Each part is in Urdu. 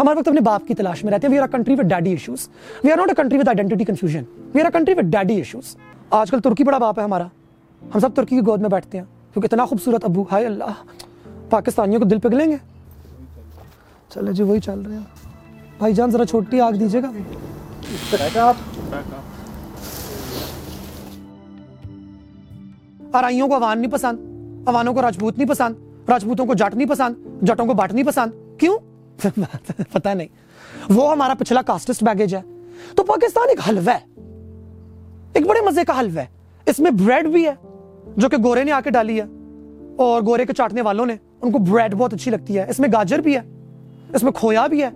ہم ہر وقت اپنے باپ کی تلاش میں رہتے ہیں. We are a country with daddy issues. We are not a country with identity confusion. We are a country with daddy issues. آج کل ترکی بڑا باپ ہے ہمارا, ہم سب ترکی کی گود میں بیٹھتے ہیں کیونکہ اتنا خوبصورت ابو. ہائے اللہ, پاکستانیوں کو دل پگھلیں گے. چلے جی وہی چل رہے ہیں. بھائی جان ذرا چھوٹی آگ دیجیے گا. آرائیوں کو اوان نہیں پسند, اوانوں کو راجپوت نہیں پسند, راجپوتوں کو جٹ نہیں پسند, جٹوں کو بٹ نہیں پسند. کیوں؟ پتہ نہیں, وہ ہمارا پچھلا کاسٹسٹ بیگیج ہے. تو پاکستان ایک حلوہ ہے, ایک بڑے مزے کا حلوہ ہے. اس میں بریڈ بھی ہے جو کہ گورے نے آ کے ڈالی ہے, اور گورے کے چاٹنے والوں نے, ان کو بریڈ بہت اچھی لگتی ہے. اس میں گاجر بھی ہے, اس میں کھویا بھی ہے,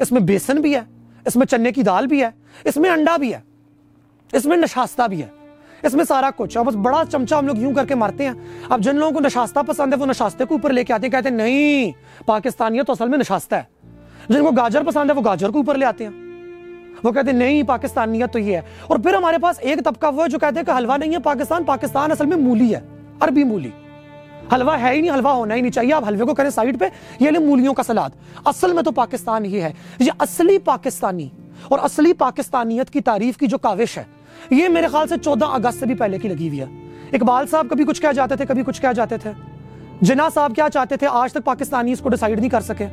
اس میں بیسن بھی ہے, اس میں چنے کی دال بھی ہے, اس میں انڈا بھی ہے, اس میں نشاستہ بھی ہے, اس میں سارا کچھ. اور بس بڑا چمچہ ہم لوگ یوں کر کے مارتے ہیں. اب جن لوگوں کو نشاستہ پسند ہے وہ نشاستے کو اوپر لے کے آتے ہیں, کہتے ہیں نہیں پاکستانیت تو اصل میں نشاستہ ہے. جن کو گاجر پسند ہے وہ گاجر کو اوپر لے آتے ہیں, وہ کہتے ہیں نہیں پاکستانیت تو یہ ہے. اور پھر ہمارے پاس ایک طبقہ وہ ہے جو کہتے ہیں کہ حلوہ نہیں ہے پاکستان, پاکستان اصل میں مولی ہے, عربی مولی. حلوہ ہے ہی نہیں, حلوہ ہونا ہی نہیں چاہیے. آپ حلوے کو کریں سائڈ پہ, یہ لیں مولیوں کا سلاد. اصل میں تو پاکستان یہ ہے. یہ اصلی پاکستانی اور اصلی پاکستانیت کی تعریف کی جو کاوش ہے, یہ میرے خیال سے 14 اگست سے بھی پہلے کی لگی ہوئی ہے. اقبال صاحب کبھی کچھ کہہ جاتے تھے, کبھی کچھ کہہ جاتے تھے. جناح صاحب کیا چاہتے تھے آج تک پاکستانی اس کو ڈیسائیڈ نہیں کر سکے.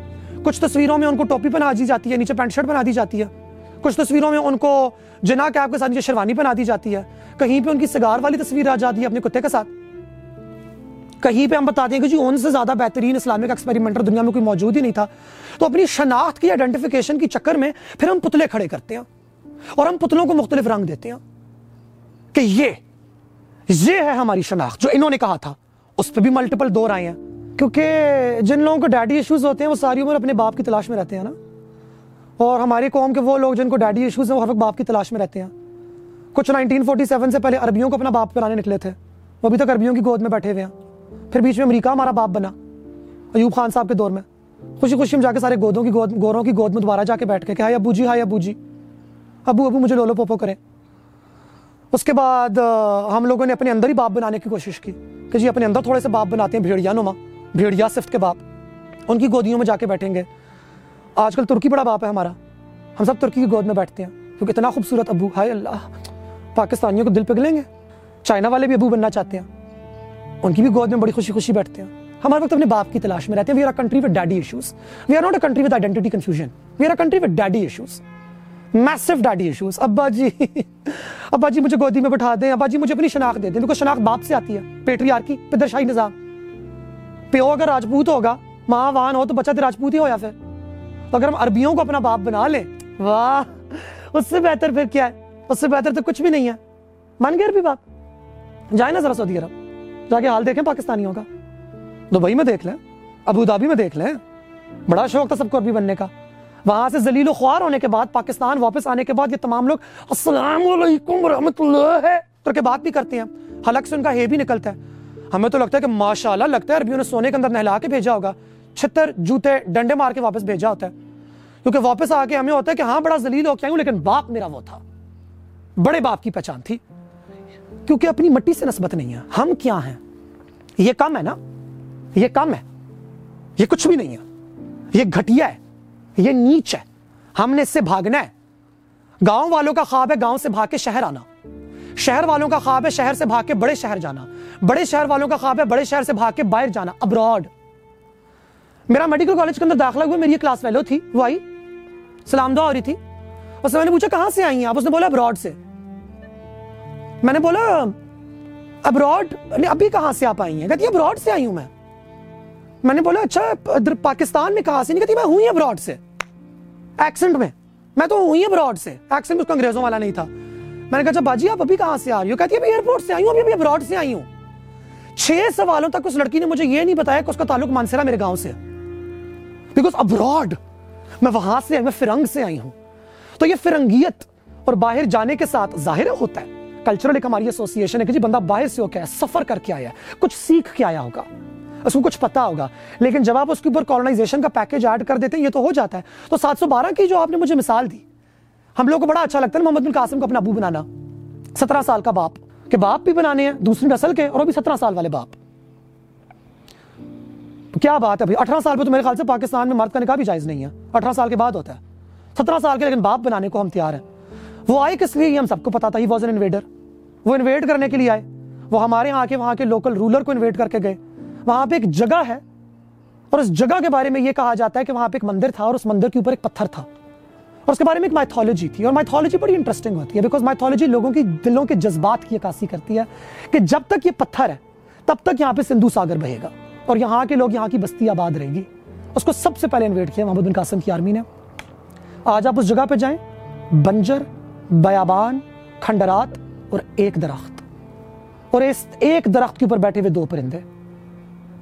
کچھ تصویروں میں ان کو ٹوپی پہنا دی جاتی ہے, نیچے پینٹ شرٹ پہنا دی جاتی ہے. کچھ تصویروں میں ان کو جناح کیپ کے ساتھ نیچے شیروانی پہنا دی جاتی ہے. کہیں پہ ان کی سگار والی تصویر آ جاتی ہے اپنے کتے کے ساتھ. کہیں پہ ہم بتاتے ہیں کہ جی ان سے زیادہ بہترین اسلامک ایکسپیریمنٹر دنیا میں کوئی موجود ہی نہیں تھا. تو اپنی شناخت کی آئیڈینٹیفیکیشن کی چکر میں پھر ہم پتلے کھڑے کرتے ہیں, اور ہم پتلوں کو مختلف رنگ دیتے ہیں کہ یہ ہے ہماری شناخت جو انہوں نے کہا تھا. اس پہ بھی ملٹیپل دور آئے ہیں, کیونکہ جن لوگوں کو ڈیڈی ایشوز ہوتے ہیں وہ ساری عمر اپنے باپ کی تلاش میں رہتے ہیں نا. اور ہماری قوم کے وہ لوگ جن کو ڈیڈی ایشوز ہیں وہ ہر وقت باپ کی تلاش میں رہتے ہیں. کچھ 1947 سے پہلے عربیوں کو اپنا باپ بنانے نکلے تھے, وہ ابھی تک عربیوں کی گود میں بیٹھے ہوئے ہیں. پھر بیچ میں امریکہ ہمارا باپ بنا ایوب خان صاحب کے دور میں. خوشی خوشی ہم جا کے سارے گوروں کی گود میں دوبارہ جا کے بیٹھ کے کہ ہائے ابو جی, ہائے ابو جی, ابو ابو مجھے لولو پوپو کریں. اس کے بعد ہم لوگوں نے اپنے اندر ہی باپ بنانے کی کوشش کی کہ جی اپنے اندر تھوڑے سے باپ بناتے ہیں, بھیڑیا نما, بھیڑیا صفت کے باپ, ان کی گودیوں میں جا کے بیٹھیں گے. آج کل ترکی بڑا باپ ہے ہمارا, ہم سب ترکی کی گود میں بیٹھتے ہیں کیونکہ اتنا خوبصورت ابو. ہائے اللہ, پاکستانیوں کو دل پگھلیں گے. چائنا والے بھی ابو بننا چاہتے ہیں, ان کی بھی گود میں بڑی خوشی خوشی بیٹھتے ہیں. ہم ہر وقت اپنے باپ کی تلاش میں رہتے ہیں. We are a country with daddy issues. We are not a country with identity confusion. We are a country with daddy issues, Meesho daddy issues. ابا جی مجھے گودی میں بٹھا دیں, ابا جی مجھے اپنی شناخت دے دیں. دیکھو شناخت باپ سے آتی ہے, پیٹریارکی, پدرشاہی نظام. پیو اگر راجپوت ہوگا, ماں وان ہو, تو بچہ تو راجپوت ہی ہو. یا پھر تو اگر ہم عربیوں کو اپنا باپ بنا لیں, واہ, اس سے بہتر پھر کیا ہے؟ اس سے بہتر تو کچھ بھی نہیں ہے. مان گئے عربی باپ. جائیں نا ذرا سعودی عرب, جا کے حال دیکھیں پاکستانیوں کا. دبئی میں دیکھ لیں, ابو دھابی میں دیکھ لیں. بڑا شوق تھا سب کو عربی بننے کا. وہاں سے ذلیل و خوار ہونے کے بعد, پاکستان واپس آنے کے بعد, یہ تمام لوگ السلام علیکم ورحمۃ اللہ کر کے بات بھی کرتے ہیں. حلق سے ان کا ہے بھی نکلتا ہے. ہمیں تو لگتا ہے کہ ماشاء اللہ, لگتا ہے عربیوں نے سونے کے اندر نہلا کے بھیجا ہوگا, چھتر جوتے ڈنڈے مار کے واپس بھیجا ہوتا ہے. کیونکہ واپس آ کے ہمیں ہوتا ہے کہ ہاں بڑا ذلیل ہو کے آئی ہوں, لیکن باپ میرا وہ تھا. بڑے باپ کی پہچان تھی, کیونکہ اپنی مٹی سے نسبت نہیں ہے. ہم کیا ہیں؟ یہ کم ہے نا, یہ کم ہے, یہ کچھ بھی نہیں ہے, یہ گھٹیا ہے, یہ نیچ ہے. ہم نے اس سے بھاگنا ہے. گاؤں والوں کا خواب ہے گاؤں سے بھاگ کے شہر آنا, شہر والوں کا خواب ہے شہر سے بھاگ کے بڑے شہر جانا, بڑے شہر والوں کا خواب ہے بڑے شہر سے بھاگ کے باہر جانا, ابراڈ. میرا میڈیکل کالج کے اندر داخلہ ہوا, میری ایک کلاس فیلو تھی, وہ آئی, سلام دعا ہو رہی تھی. اس سے میں نے پوچھا کہاں سے آئی ہیں آپ؟ اس نے بولا ابراڈ سے. میں نے بولا ابراڈ ابھی کہاں سے آپ آئی ہیں؟ کہتی ابراڈ سے آئی ہوں. میں نے بولا اچھا پاکستان میں کہاں سے؟ نہیں, کہتی میں ہوں ہی ابراڈ سے. ایکسنٹ میں میں تو ہوں ہی ابراڈ سے. ایکسنٹ اس کو انگریزوں والا نہیں تھا. میں نے کہا اچھا باجی آپ ابھی کہاں سے آ رہی ہو؟ کہتی ہے میں ایئرپورٹ سے آئی ہوں, ابھی ابراڈ سے آئی ہوں. 6 سوالوں تک اس لڑکی نے مجھے یہ نہیں بتایا کہ اس کا تعلق مانسرا میرے گاؤں سے, بیکاز ابراڈ میں وہاں سے, میں فرنگ سے آئی ہوں. تو یہ فرنگیت اور باہر جانے کے ساتھ ظاہر ہوتا ہے کلچرل ایک ہماری ایسوسیشن ہے کہ جی بندہ باہر سے ہو کے آیا, سفر کر کے آیا ہے, کچھ سیکھ کے آیا ہوگا, اس کو کچھ پتا ہوگا. لیکن جب آپ اس کے اوپر کالونائزیشن کا پیکج ایڈ کر دیتے ہیں, یہ تو ہو جاتا ہے. تو 712 کی جو آپ نے مجھے مثال دی, ہم لوگوں کو بڑا اچھا لگتا ہے محمد بن قاسم کو اپنا ابو بنانا. 17 سال کا باپ کے باپ بھی بنانے ہیں دوسری نسل کے, اور وہ بھی 17 سال والے باپ. تو کیا بات ہے بھائی 18 سال پہ تو میرے خیال سے پاکستان میں مرد کا نکاح بھی جائز نہیں ہے، 18 سال کے بعد ہوتا ہے، 17 سال کے لیکن باپ بنانے کو ہم تیار ہیں. وہ آئے کس لیے یہ ہم سب کو پتا تھا، ہی واز این انویڈر، وہ انویڈ کرنے کے لیے آئے، وہ ہمارے یہاں آ کے وہاں کے لوکل رولر کو انویڈ کر کے گئے. وہاں پہ ایک جگہ ہے اور اس جگہ کے بارے میں یہ کہا جاتا ہے کہ وہاں پہ ایک مندر تھا اور اس مندر کے اوپر ایک پتھر تھا اور اس کے بارے میں ایک مائتھالوجی تھی، اور مائتھالوجی بڑی انٹرسٹنگ ہوتی ہے بیکاز مائتھالوجی لوگوں کی دلوں کے جذبات کی عکاسی کرتی ہے کہ جب تک یہ پتھر ہے تب تک یہاں پہ سندھو ساگر بہے گا اور یہاں کے لوگ، یہاں کی بستی آباد رہے گی. اس کو سب سے پہلے انویٹ کیا محمد بن قاسم کی آرمی نے. آج آپ اس جگہ پہ جائیں، بنجر، بیابان، کھنڈرات اور ایک درخت، اور اس ایک درخت کے اوپر بیٹھے ہوئے دو پرندے،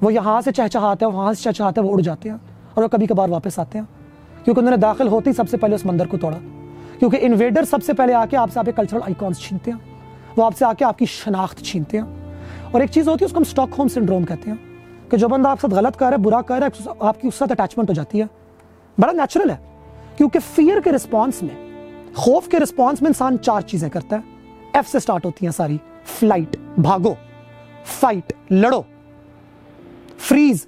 وہ یہاں سے چہچہاتے ہیں، وہاں سے چہچہاتے ہیں، وہ اڑ جاتے ہیں اور وہ کبھی کبھار واپس آتے ہیں کیونکہ انہوں نے داخل ہوتے ہی سب سے پہلے اس مندر کو توڑا. کیونکہ انویڈر سب سے پہلے آ کے آپ سے آپ کے کلچرل آئیکونس چھینتے ہیں، وہ آپ سے آ کے آپ کی شناخت چھینتے ہیں. اور ایک چیز ہوتی ہے اس کو ہم اسٹاک ہوم سنڈروم کہتے ہیں کہ جو بندہ آپ کے ساتھ غلط کر رہا ہے، برا کر رہا ہے، آپ کی اس ساتھ اٹیچمنٹ ہو جاتی ہے. بڑا نیچرل ہے کیونکہ فیئر کے رسپانس میں، خوف کے رسپانس میں انسان چار چیزیں کرتا ہے، ایف سے اسٹارٹ ہوتی ہیں ساری، فلائٹ بھاگو، فائٹ لڑو، فریز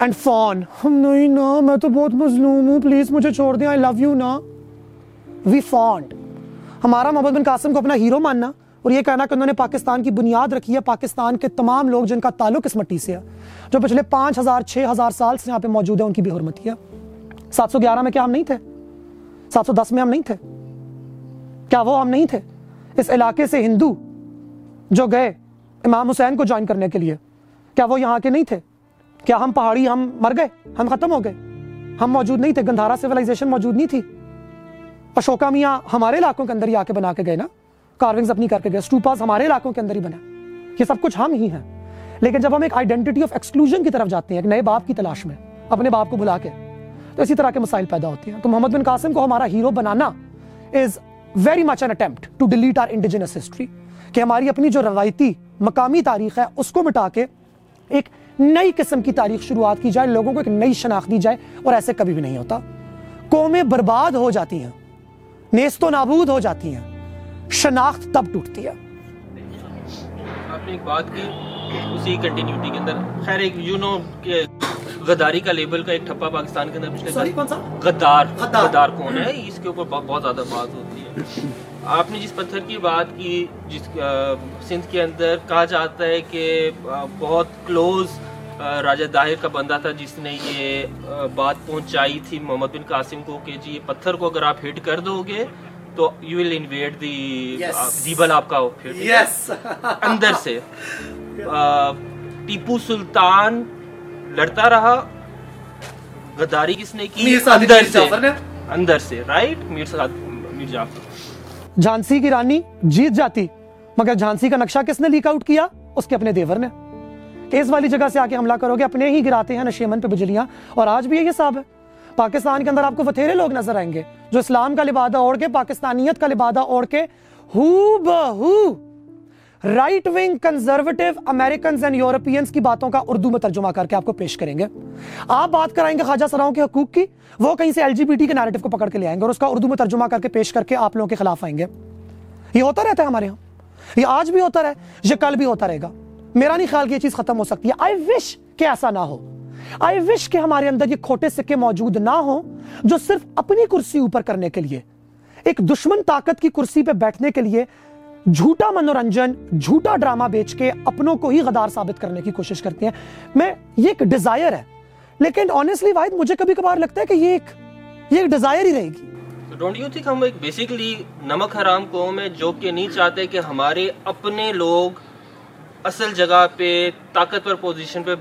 اینڈ فون نہیں نا میں تو بہت مظلوم ہوں پلیز مجھے چھوڑ دیں، آئی لو یو نا، وی فونڈ. ہمارا محمد بن قاسم کو اپنا ہیرو ماننا اور یہ کہنا کہ انہوں نے پاکستان کی بنیاد رکھی ہے، پاکستان کے تمام لوگ جن کا تعلق اس مٹی سے ہے جو پچھلے 5000 6000 سال سے یہاں پہ موجود ہے ان کی بے حرمتی ہے. 711 میں کیا ہم نہیں تھے؟ 710 میں ہم نہیں تھے؟ کیا وہ ہم نہیں تھے اس علاقے سے ہندو جو گئے امام حسین کو جوائن کرنے کے لیے؟ کیا وہ یہاں کے نہیں تھے؟ کیا ہم پہاڑی، ہم مر گئے، ہم ختم ہو گئے، ہم موجود نہیں تھے؟ گندھارا سویلائزیشن موجود نہیں تھی؟ اشوکا میاں ہمارے علاقوں کے اندر ہی آ کے بنا کے گئے نا، کارونگز اپنی کر کے گئے، اسٹوپاز ہمارے علاقوں کے اندر ہی بنا، یہ سب کچھ ہم ہی ہیں. لیکن جب ہم ایک آئیڈینٹی آف ایکسکلوژن کی طرف جاتے ہیں، ایک نئے باپ کی تلاش میں، اپنے باپ کو بھلا کے، تو اسی طرح کے مسائل پیدا ہوتے ہیں. تو محمد بن قاسم کو ہمارا ہیرو بنانا is very much an attempt to delete our indigenous history, کہ ہماری اپنی جو روایتی مقامی تاریخ ہے اس کو مٹا کے ایک نئی قسم کی تاریخ شروعات کی جائے، لوگوں کو ایک نئی شناخت دی جائے. اور ایسے کبھی بھی نہیں ہوتا. قومیں برباد ہو جاتی ہیں، نیست و نابود ہو جاتی ہیں، شناخت تب ٹوٹتی ہے. آپ نے ایک بات کی اسی کنٹینیوٹی کے اندر، خیر ایک یو نو کہ غداری کا لیبل کا ایک ٹھپا پاکستان کے اندر پچھلے، غدار کون ہے اس کے اوپر بہت زیادہ بات ہوتی ہے. آپ نے جس پتھر کی بات کی جس سندھ کے اندر کہا جاتا ہے کہ بہت کلوز راجہ داہر کا بندہ تھا جس نے یہ بات پہنچائی تھی محمد بن قاسم کو کہ جی پتھر کو اگر آپ ہٹ کر دو گے تو یو ول انویڈ دی بل آپ کا اندر سے. ٹیپو سلطان لڑتا رہا، غداری کس نے کی؟ اندر سے، رائٹ. میر جعفر، جھانسی کی رانی جیت جاتی مگر جھانسی کا نقشہ کس نے لیک آؤٹ کیا؟ اس کے اپنے دیور نے. اس والی جگہ سے آ کے حملہ کرو گے، اپنے ہی گراتے ہیں نشیمن پہ بجلیاں. اور آج بھی یہ صاحب ہے پاکستان کے اندر آپ کو وتھیرے لوگ نظر آئیں گے جو اسلام کا لبادہ اوڑھ کے، پاکستانیت کا لبادہ اوڑھ کے، ہو بہو right wing conservative Americans and Europeans کی باتوں کا اردو میں ترجمہ کر کے آپ کو پیش کریں گے. آپ بات کرائیں گے خواجہ سراؤں کے حقوق کی، وہ کہیں سے ایل جی بی ٹی کے نیریٹو کو پکڑ کے لے آئیں گے اور اس کا اردو میں ترجمہ کر کے پیش کر کے آپ لوگوں کے خلاف آئیں گے. یہ ہوتا رہتا ہے ہمارے یہاں، یہ آج بھی ہوتا رہا ہے، یہ کل بھی ہوتا رہے گا. میرا نہیں خیال کہ یہ چیز ختم ہو سکتی ہے. آئی وش کہ ایسا نہ ہو، آئی وش کہ ہمارے اندر یہ کھوٹے سکے موجود نہ ہوں جو صرف اپنی کرسی اوپر کرنے کے لیے، ایک دشمن طاقت کی کرسی پہ بیٹھنے کے لیے جھوٹا منورنجن، جھوٹا ڈرامہ بیچ کے اپنوں کو ہی غدار ثابت کرنے کی کوشش کرتے ہیں. میں یہ ایک ڈیزائر ہے، لیکن آنیسٹلی واحد مجھے کبھی کبھار لگتا ہے کہ یہ ایک ڈیزائر ہی رہے گی. ڈونٹ یو تھنک ہم ایک بیسیکلی نمک حرام قوم ہے جو کہ نہیں چاہتے کہ ہمارے اپنے لوگ اصل جگہ پہ طاقتور پوزیشن پہ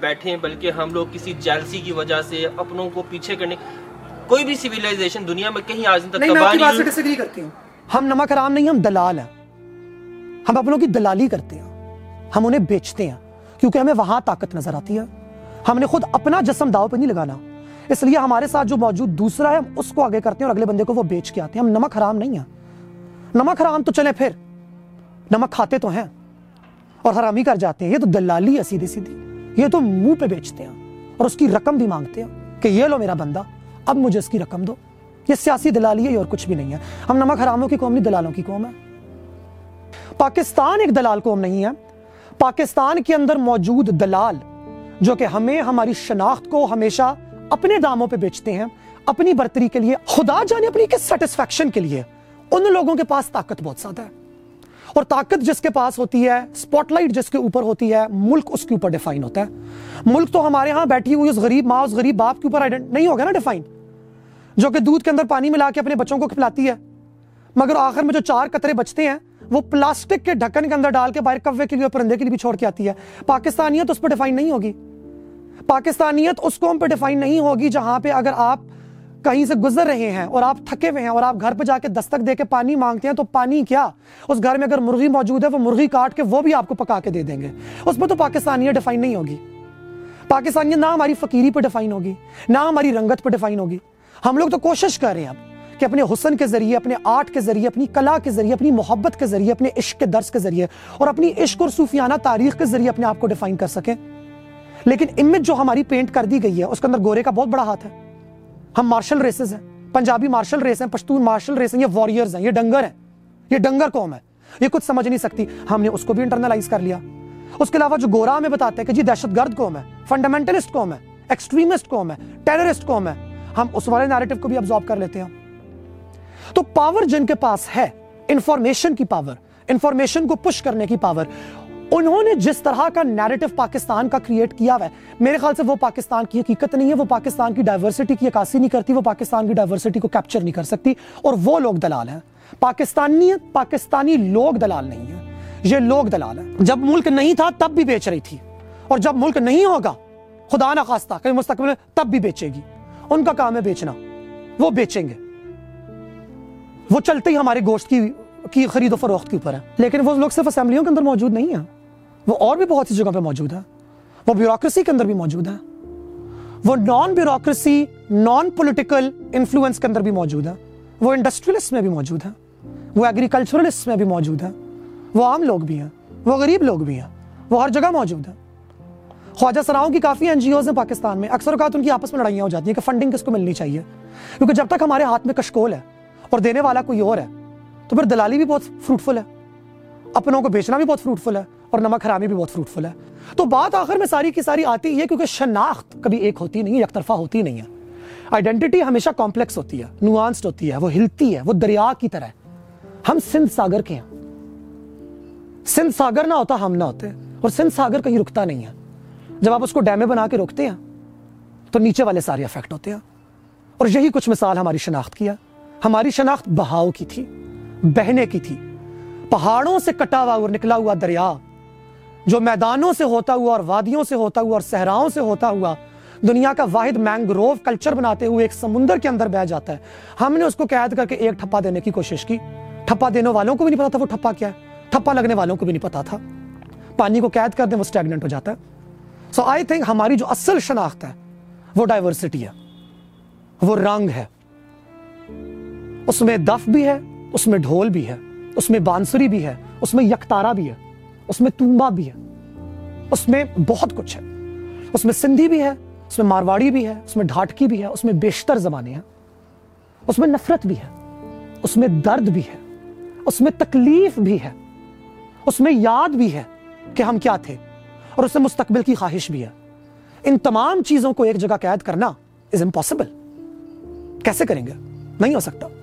بیٹھیں، بلکہ ہم لوگ کسی جیلسی کی وجہ سے اپنوں کو پیچھے کرنے، کوئی بھی سویلائزیشن دنیا میں کہیں آج تک تباہ نہیں ہوئی. ہم نمک حرام نہیں، ہم دلال ہیں، ہم اپنوں کی دلالی کرتے ہیں، ہم انہیں بیچتے ہیں کیونکہ ہمیں وہاں طاقت نظر آتی ہے. ہم نے خود اپنا جسم داؤ پہ نہیں لگانا، اس لیے ہمارے ساتھ جو موجود دوسرا ہے ہم اس کو آگے کرتے ہیں اور اگلے بندے کو وہ بیچ کے آتے ہیں. ہم نمک حرام نہیں ہیں. نمک حرام تو چلے، پھر نمک کھاتے تو ہیں اور حرامی کر جاتے ہیں، یہ تو دلالی ہے سیدھی سیدھی. یہ تو منہ پہ بیچتے ہیں اور اس کی رقم بھی مانگتے ہیں کہ یہ لو میرا بندہ، اب مجھے اس کی رقم دو. یہ سیاسی دلالی ہے، یہ اور کچھ بھی نہیں ہے. ہم نمک حراموں کی قوم نہیں، دلالوں کی قوم ہے. پاکستان ایک دلال قوم نہیں ہے. پاکستان کے اندر موجود دلال جو کہ ہمیں ہماری شناخت کو ہمیشہ اپنے داموں پہ بیچتے ہیں اپنی برتری کے لیے, خدا جانے اپنی کے سیٹسفیکشن کے لیے. ان لوگوں کے پاس طاقت بہت زیادہ ہے, اور طاقت جس کے پاس ہوتی ہے, اسپاٹ لائٹ جس کے اوپر ہوتی ہے, ملک اس کے اوپر ڈیفائن ہوتا ہے. ملک تو ہمارے ہاں بیٹھی ہوئی اس غریب ماں اس غریب باپ کے اوپر نہیں ہوگا نا ڈیفائن, جو کہ دودھ کے اندر پانی ملا کے اپنے بچوں کو کھلاتی ہے, مگر آخر میں جو چار قطرے بچتے ہیں وہ پلاسٹک کے ڈھکن کے اندر ڈال کے باہر کوے کے لیے پرندے کے لیے بھی چھوڑ کے آتی ہے. پاکستانیت اس پہ ڈیفائن نہیں ہوگی, پاکستانیت اس قوم پہ ڈیفائن نہیں ہوگی جہاں پہ اگر آپ کہیں سے گزر رہے ہیں اور آپ تھکے ہوئے ہیں اور آپ گھر پہ جا کے دستک دے کے پانی مانگتے ہیں تو پانی کیا, اس گھر میں اگر مرغی موجود ہے وہ مرغی کاٹ کے وہ بھی آپ کو پکا کے دے دیں گے. اس پہ تو پاکستانیت ڈیفائن نہیں ہوگی. پاکستانیت نہ ہماری فقیری پہ ڈیفائن ہوگی, نہ ہماری رنگت پہ ڈیفائن ہوگی. ہم لوگ تو کوشش کر رہے ہیں اب کہ اپنے حسن کے ذریعے, اپنے آرٹ کے ذریعے, اپنی کلا کے ذریعے, اپنی محبت کے ذریعے, اپنے عشق کے درس کے ذریعے اور اپنی عشق اور صوفیانہ تاریخ کے ذریعے اپنے آپ کو ڈیفائن کر سکیں, لیکن امیج جو ہماری پینٹ کر دی گئی ہے اس کے اندر گورے کا بہت بڑا ہاتھ ہے. ہم مارشل ریسز ہیں, پنجابی مارشل ریس ہیں, پشتون مارشل ریس ہیں, یہ واریئرز ہیں, یہ ڈنگر ہیں, یہ ڈنگر قوم ہے, یہ کچھ سمجھ نہیں سکتی. ہم نے اس کو بھی انٹرنلائز کر لیا. اس کے علاوہ جو گورا ہمیں بتاتا ہے کہ جی دہشت گرد قوم ہے, فنڈامنٹلسٹ قوم ہے, ایکسٹریمسٹ قوم ہے, ٹیررسٹ قوم ہے, ہم اس والے نیریٹو کو بھی ابزارب کر لیتے ہیں. تو پاور جن کے پاس ہے, انفارمیشن کی پاور, انفارمیشن کو پش کرنے کی پاور, انہوں نے جس طرح کا نیریٹو پاکستان کا کریٹ کیا ہوا ہے, میرے خیال سے وہ پاکستان کی حقیقت نہیں ہے, وہ پاکستان کی ڈائیورسٹی کی عکاسی نہیں کرتی, وہ پاکستان کی ڈائیورسٹی کو کیپچر نہیں کر سکتی, اور وہ لوگ دلال ہیں. پاکستانیت, پاکستانی لوگ دلال نہیں ہیں, یہ لوگ دلال ہیں. جب ملک نہیں تھا تب بھی بیچ رہی تھی, اور جب ملک نہیں ہوگا خدا نخواستہ کہ مستقبل میں تب بھی بیچے گی. ان کا کام ہے بیچنا, وہ بیچیں گے, وہ چلتے ہی ہمارے گوشت کی خرید و فروخت کے اوپر ہے. لیکن وہ لوگ صرف اسمبلیوں کے اندر موجود نہیں ہیں, وہ اور بھی بہت سی جگہوں پہ موجود ہے, وہ بیوروکریسی کے اندر بھی موجود ہے, وہ non bureaucracy non political influence کے اندر بھی موجود ہے, وہ انڈسٹریلسٹ میں بھی موجود ہے, وہ ایگریکلچرلسٹ میں بھی موجود ہے, وہ عام لوگ بھی ہیں, وہ غریب لوگ بھی ہیں, وہ ہر جگہ موجود ہے. خواجہ سراؤں کی کافی این جی اوز ہیں پاکستان میں, اکثر اوقات ان کی آپس میں لڑائیاں ہو جاتی ہیں کہ فنڈنگ کس کو ملنی چاہیے, کیونکہ جب تک ہمارے ہاتھ میں کشکول ہے اور دینے والا کوئی اور ہے تو پھر دلالی بھی بہت فروٹفل ہے, اپنوں کو بیچنا بھی بہت فروٹفل ہے, اور نمک حرامی بھی بہت فروٹفل ہے. تو بات آخر میں ساری کی ساری آتی ہی ہے, کیونکہ شناخت کبھی ایک ہوتی نہیں ہے, یک طرفہ ہوتی نہیں ہے. آئیڈینٹی ہمیشہ کمپلیکس ہوتی ہے, نوانسڈ ہوتی ہے, وہ ہلتی ہے, وہ دریا کی طرح ہے. ہم سندھ ساگر کے ہیں, سندھ ساگر نہ ہوتا ہم نہ ہوتے, اور سندھ ساگر کہیں رکتا نہیں ہے. جب آپ اس کو ڈیمیں بنا کے روکتے ہیں تو نیچے والے سارے افیکٹ ہوتے ہیں, اور یہی کچھ مثال ہماری شناخت کی ہے. ہماری شناخت بہاؤ کی تھی, بہنے کی تھی, پہاڑوں سے کٹا ہوا اور نکلا ہوا دریا جو میدانوں سے ہوتا ہوا اور وادیوں سے ہوتا ہوا اور صحراؤں سے ہوتا ہوا دنیا کا واحد مینگروو کلچر بناتے ہوئے ایک سمندر کے اندر بہہ جاتا ہے. ہم نے اس کو قید کر کے ایک ٹھپا دینے کی کوشش کی, ٹھپا دینے والوں کو بھی نہیں پتا تھا وہ ٹھپا کیا ہے, ٹھپا لگنے والوں کو بھی نہیں پتا تھا. پانی کو قید کر دیں وہ اسٹیگنٹ ہو جاتا ہے. سو آئی تھنک ہماری جو اصل شناخت ہے وہ ڈائیورسٹی ہے, وہ رنگ ہے, اس میں دف بھی ہے, اس میں ڈھول بھی ہے, اس میں بانسری بھی ہے, اس میں یکتارا بھی ہے, اس میں تومبا بھی ہے, اس میں بہت کچھ ہے. اس میں سندھی بھی ہے, اس میں مارواڑی بھی ہے, اس میں ڈھاٹکی بھی ہے, اس میں بیشتر زبانیں ہیں, اس میں نفرت بھی ہے, اس میں درد بھی ہے, اس میں تکلیف بھی ہے, اس میں یاد بھی ہے کہ ہم کیا تھے, اور اس میں مستقبل کی خواہش بھی ہے. ان تمام چیزوں کو ایک جگہ قید کرنا از امپاسبل, کیسے کریں گے, نہیں ہو سکتا.